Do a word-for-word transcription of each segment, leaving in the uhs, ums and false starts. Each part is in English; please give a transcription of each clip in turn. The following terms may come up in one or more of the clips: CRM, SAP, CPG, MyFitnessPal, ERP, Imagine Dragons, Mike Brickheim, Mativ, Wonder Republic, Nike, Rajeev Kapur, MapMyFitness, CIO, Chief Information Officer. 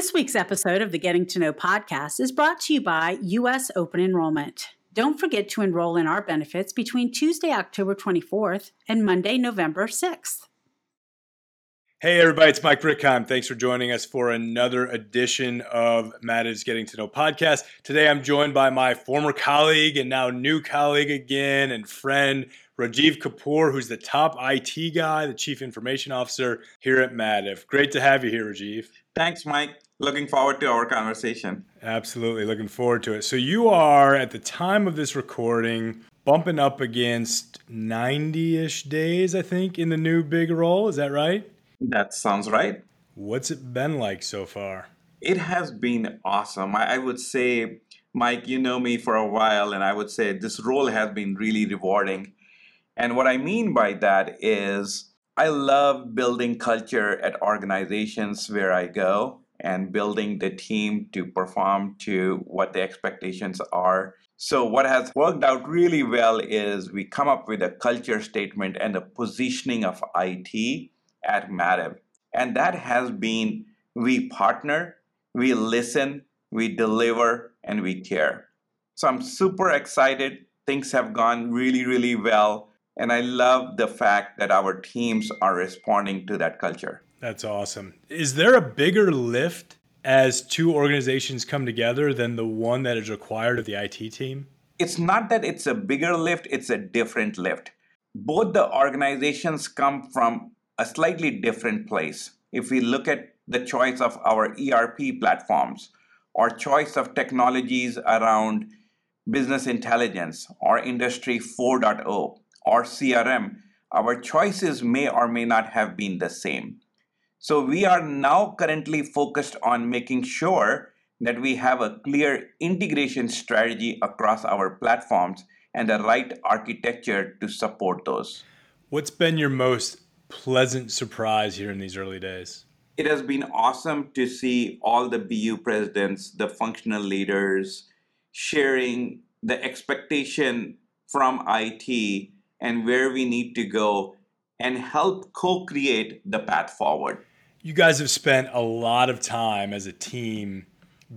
This week's episode of the Getting to Know podcast is brought to you by U S Open Enrollment. Don't forget to enroll in our benefits between Tuesday, October twenty-fourth and Monday, November sixth. Hey everybody, it's Mike Brickheim. Thanks for joining us for another edition of Mativ's Getting to Know podcast. Today I'm joined by my former colleague and now new colleague again and friend, Rajeev Kapur, who's the top I T guy, the Chief Information Officer here at Mativ. Great to have you here, Rajeev. Thanks, Mike. Looking forward to our conversation. Absolutely. Looking forward to it. So you are, at the time of this recording, bumping up against ninety-ish days, I think, in the new big role. Is that right? That sounds right. What's it been like so far? It has been awesome. I, I would say, Mike, you know me for a while, and I would say this role has been really rewarding. And what I mean by that is I love building culture at organizations where I go and building the team to perform to what the expectations are. So what has worked out really well is we come up with a culture statement and the positioning of I T at Mativ. And that has been we partner, we listen, we deliver, and we care. So I'm super excited. Things have gone really, really well. And I love the fact that our teams are responding to that culture. That's awesome. Is there a bigger lift as two organizations come together than the one that is required of the I T team? It's not that it's a bigger lift, it's a different lift. Both the organizations come from a slightly different place. If we look at the choice of our E R P platforms or choice of technologies around business intelligence or Industry four point oh, or C R M, our choices may or may not have been the same. So we are now currently focused on making sure that we have a clear integration strategy across our platforms and the right architecture to support those. What's been your most pleasant surprise here in these early days? It has been awesome to see all the B U presidents, the functional leaders, sharing the expectation from I T and where we need to go and help co-create the path forward. You guys have spent a lot of time as a team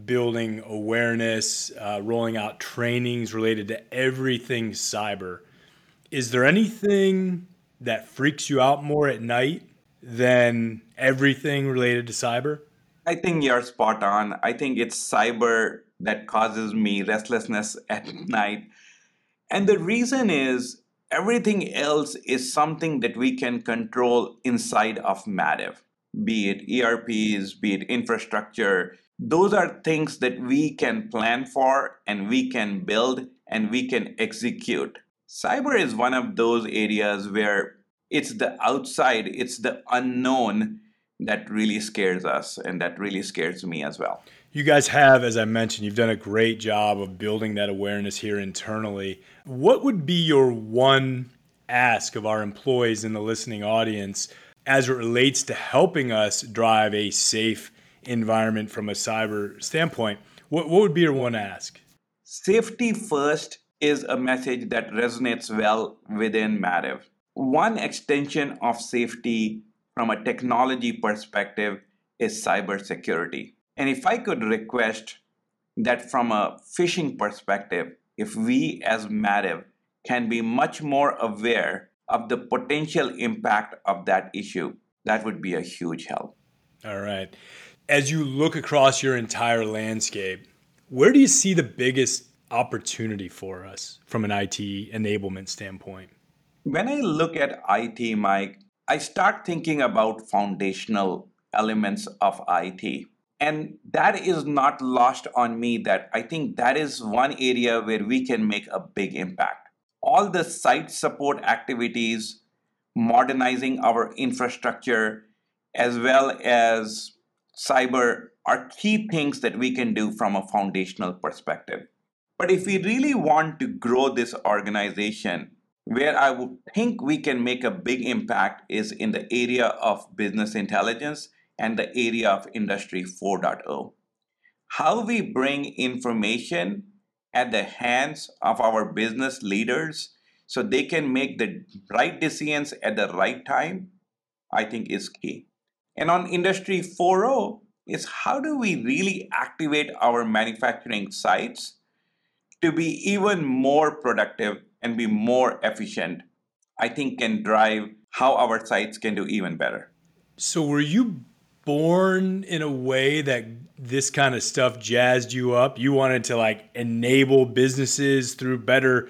building awareness, uh, rolling out trainings related to everything cyber. Is there anything that freaks you out more at night than everything related to cyber? I think you're spot on. I think it's cyber that causes me restlessness at night. And the reason is, everything else is something that we can control inside of Mativ, be it E R Ps, be it infrastructure. Those are things that we can plan for and we can build and we can execute. Cyber is one of those areas where it's the outside, it's the unknown that really scares us and that really scares me as well. You guys have, as I mentioned, you've done a great job of building that awareness here internally. What would be your one ask of our employees in the listening audience as it relates to helping us drive a safe environment from a cyber standpoint? What, what would be your one ask? Safety first is a message that resonates well within Mativ. One extension of safety from a technology perspective is cybersecurity. And if I could request that from a phishing perspective, if we as Mativ can be much more aware of the potential impact of that issue, that would be a huge help. All right. As you look across your entire landscape, where do you see the biggest opportunity for us from an I T enablement standpoint? When I look at I T, Mike, I start thinking about foundational elements of I T. And that is not lost on me that I think that is one area where we can make a big impact. All the site support activities, modernizing our infrastructure, as well as cyber are key things that we can do from a foundational perspective. But if we really want to grow this organization, where I would think we can make a big impact is in the area of business intelligence and the area of Industry four point oh. How we bring information at the hands of our business leaders so they can make the right decisions at the right time, I think is key. And on Industry four point oh, is how do we really activate our manufacturing sites to be even more productive and be more efficient, I think can drive how our sites can do even better. So were you born in a way that this kind of stuff jazzed you up? You wanted to like enable businesses through better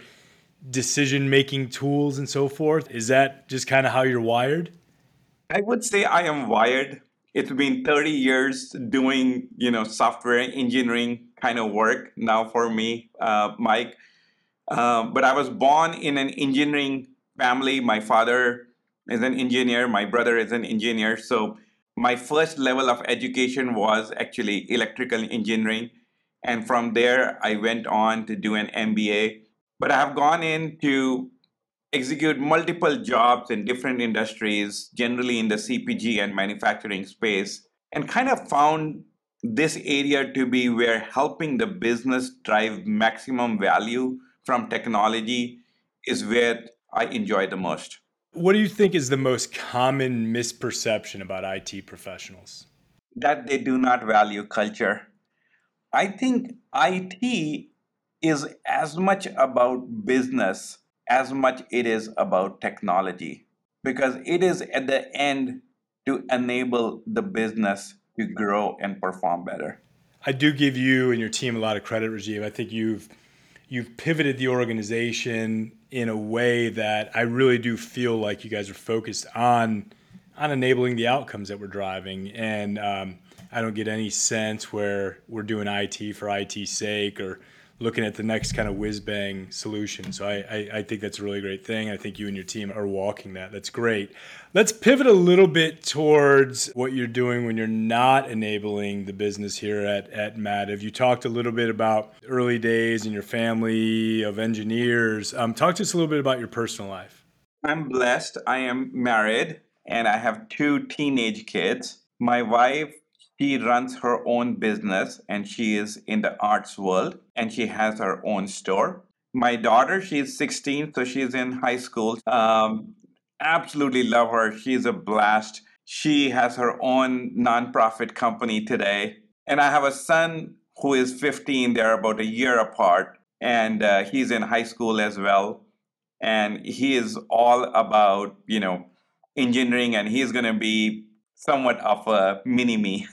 decision-making tools and so forth? Is that just kind of how you're wired? I would say I am wired. It's been thirty years doing, you know, software engineering kind of work now for me, uh, Mike. Uh, but I was born in an engineering family. My father is an engineer. My brother is an engineer. So my first level of education was actually electrical engineering. And from there, I went on to do an M B A. But I have gone in to execute multiple jobs in different industries, generally in the C P G and manufacturing space, and kind of found this area to be where helping the business drive maximum value from technology is where I enjoy the most. What do you think is the most common misperception about I T professionals? That they do not value culture. I think I T is as much about business as much it is about technology, because it is at the end to enable the business to grow and perform better. I do give you and your team a lot of credit, Rajeev. I think you've you've pivoted the organization in a way that I really do feel like you guys are focused on on enabling the outcomes that we're driving. And um, I don't get any sense where we're doing I T for I T's sake or looking at the next kind of whiz-bang solution. So I, I, I think that's a really great thing. I think you and your team are walking that. That's great. Let's pivot a little bit towards what you're doing when you're not enabling the business here at, at Mativ. You talked a little bit about early days and your family of engineers. Um, talk to us a little bit about your personal life. I'm blessed. I am married and I have two teenage kids. My wife, she runs her own business and she is in the arts world and she has her own store. My daughter, she's sixteen, so she's in high school. Um, absolutely love her. She's a blast. She has her own nonprofit company today. And I have a son who is fifteen. They're about a year apart and uh, he's in high school as well. And he is all about, you know, engineering, and he's going to be somewhat of a mini me.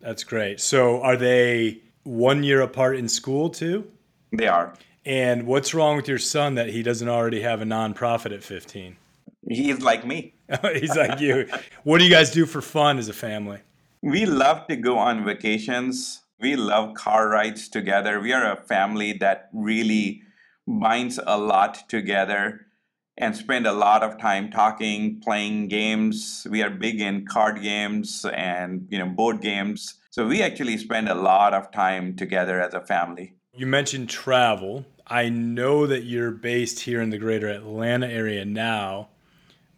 That's great. So are they one year apart in school too? They are. And what's wrong with your son that he doesn't already have a nonprofit at fifteen? He's like me. He's like you. What do you guys do for fun as a family? We love to go on vacations. We love car rides together. We are a family that really binds a lot together and spend a lot of time talking, playing games. We are big in card games and, you know, board games. So we actually spend a lot of time together as a family. You mentioned travel. I know that you're based here in the greater Atlanta area now,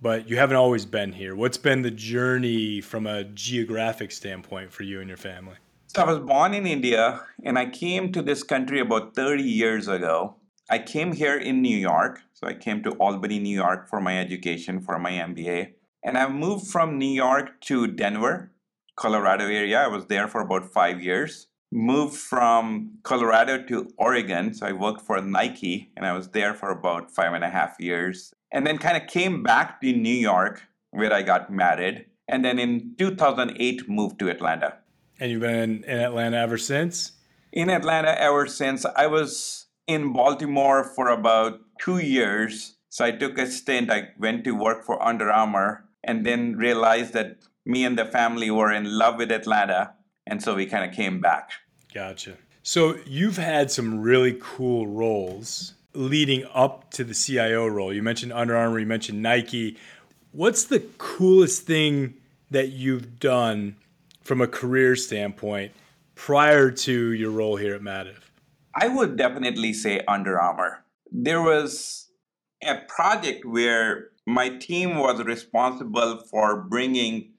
but you haven't always been here. What's been the journey from a geographic standpoint for you and your family? So I was born in India, and I came to this country about thirty years ago. I came here in New York. So I came to Albany, New York for my education, for my M B A. And I moved from New York to Denver, Colorado area. I was there for about five years. Moved from Colorado to Oregon. So I worked for Nike and I was there for about five and a half years. And then kind of came back to New York where I got married. And then in two thousand eight, moved to Atlanta. And you've been in Atlanta ever since? In Atlanta ever since. I was in Baltimore for about two years. So I took a stint, I went to work for Under Armour and then realized that me and the family were in love with Atlanta. And so we kind of came back. Gotcha. So you've had some really cool roles leading up to the C I O role. You mentioned Under Armour, you mentioned Nike. What's the coolest thing that you've done from a career standpoint prior to your role here at Mativ? I would definitely say Under Armour. There was a project where my team was responsible for bringing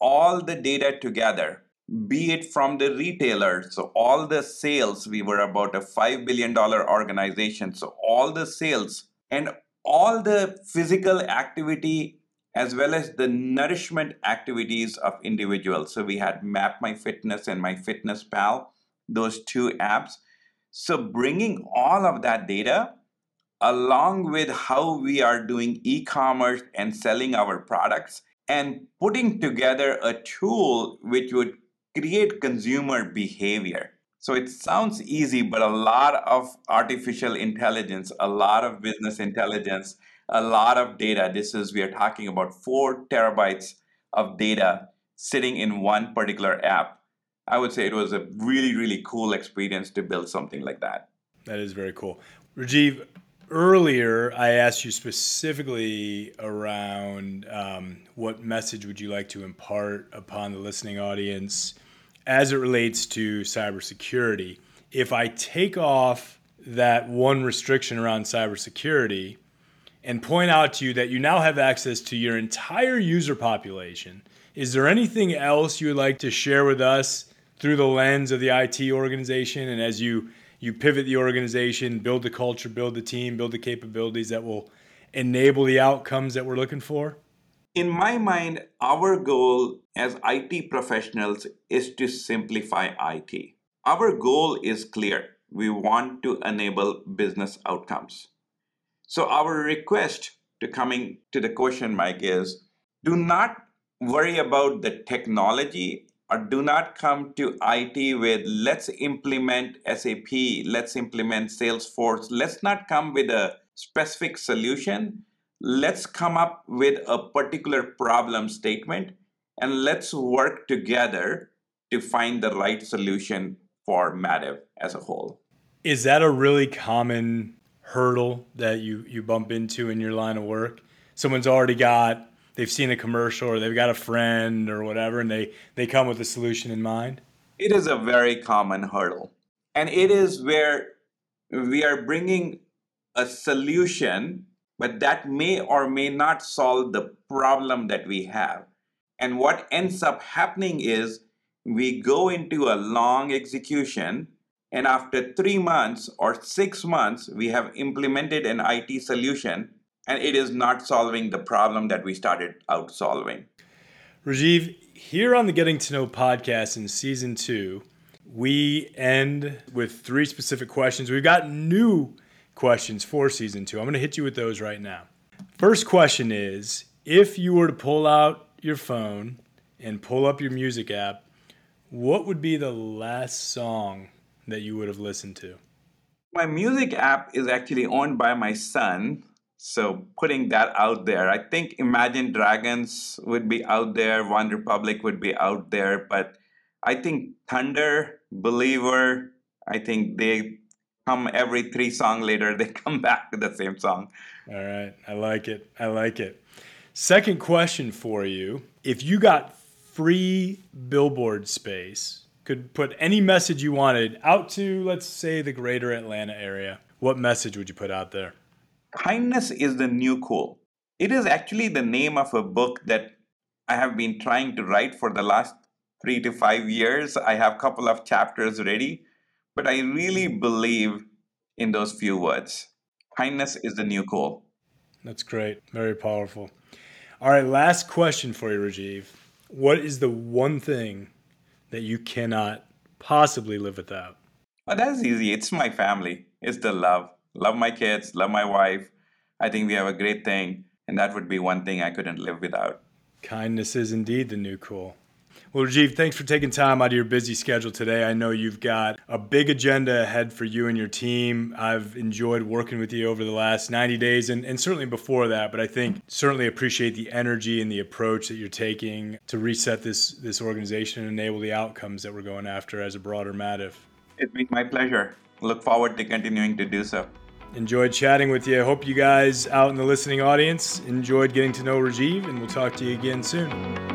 all the data together, be it from the retailer. So all the sales, we were about a five billion dollars organization. So all the sales and all the physical activity as well as the nourishment activities of individuals. So we had MapMyFitness and MyFitnessPal, those two apps. So bringing all of that data along with how we are doing e-commerce and selling our products and putting together a tool which would create consumer behavior. So it sounds easy, but a lot of artificial intelligence, a lot of business intelligence, a lot of data. This is, we are talking about four terabytes of data sitting in one particular app. I would say it was a really, really cool experience to build something like that. That is very cool. Rajeev, earlier I asked you specifically around um, what message would you like to impart upon the listening audience as it relates to cybersecurity. If I take off that one restriction around cybersecurity and point out to you that you now have access to your entire user population, is there anything else you would like to share with us through the lens of the I T organization? And as you, you pivot the organization, build the culture, build the team, build the capabilities that will enable the outcomes that we're looking for? In my mind, our goal as I T professionals is to simplify I T. Our goal is clear. We want to enable business outcomes. So our request to coming to the question, Mike, is do not worry about the technology or do not come to I T with let's implement S A P, let's implement Salesforce. Let's not come with a specific solution. Let's come up with a particular problem statement and let's work together to find the right solution for Mativ as a whole. Is that a really common hurdle that you, you bump into in your line of work? Someone's already got, they've seen a commercial or they've got a friend or whatever, and they, they come with a solution in mind? It is a very common hurdle. And it is where we are bringing a solution, but that may or may not solve the problem that we have. And what ends up happening is we go into a long execution, and after three months or six months, we have implemented an I T solution, and it is not solving the problem that we started out solving. Rajeev, here on the Getting to Know podcast in season two, we end with three specific questions. We've got new questions for season two. I'm going to hit you with those right now. First question is, if you were to pull out your phone and pull up your music app, what would be the last song that you would have listened to? My music app is actually owned by my son, so putting that out there. I think Imagine Dragons would be out there, Wonder Republic would be out there, but I think Thunder, Believer, I think they come every three songs later, they come back to the same song. All right. I like it. I like it. Second question for you. If you got free billboard space, could put any message you wanted out to, let's say, the greater Atlanta area, what message would you put out there? Kindness is the new cool. It is actually the name of a book that I have been trying to write for the last three to five years. I have a couple of chapters ready. But I really believe in those few words. Kindness is the new cool. That's great. Very powerful. All right, last question for you, Rajeev. What is the one thing that you cannot possibly live without? Oh, that's easy. It's my family. It's the love. Love my kids. Love my wife. I think we have a great thing. And that would be one thing I couldn't live without. Kindness is indeed the new cool. Well, Rajeev, thanks for taking time out of your busy schedule today. I know you've got a big agenda ahead for you and your team. I've enjoyed working with you over the last ninety days and, and certainly before that, but I think certainly appreciate the energy and the approach that you're taking to reset this, this organization and enable the outcomes that we're going after as a broader Mativ. It's been my pleasure. Look forward to continuing to do so. Enjoyed chatting with you. I hope you guys out in the listening audience enjoyed getting to know Rajeev, and we'll talk to you again soon.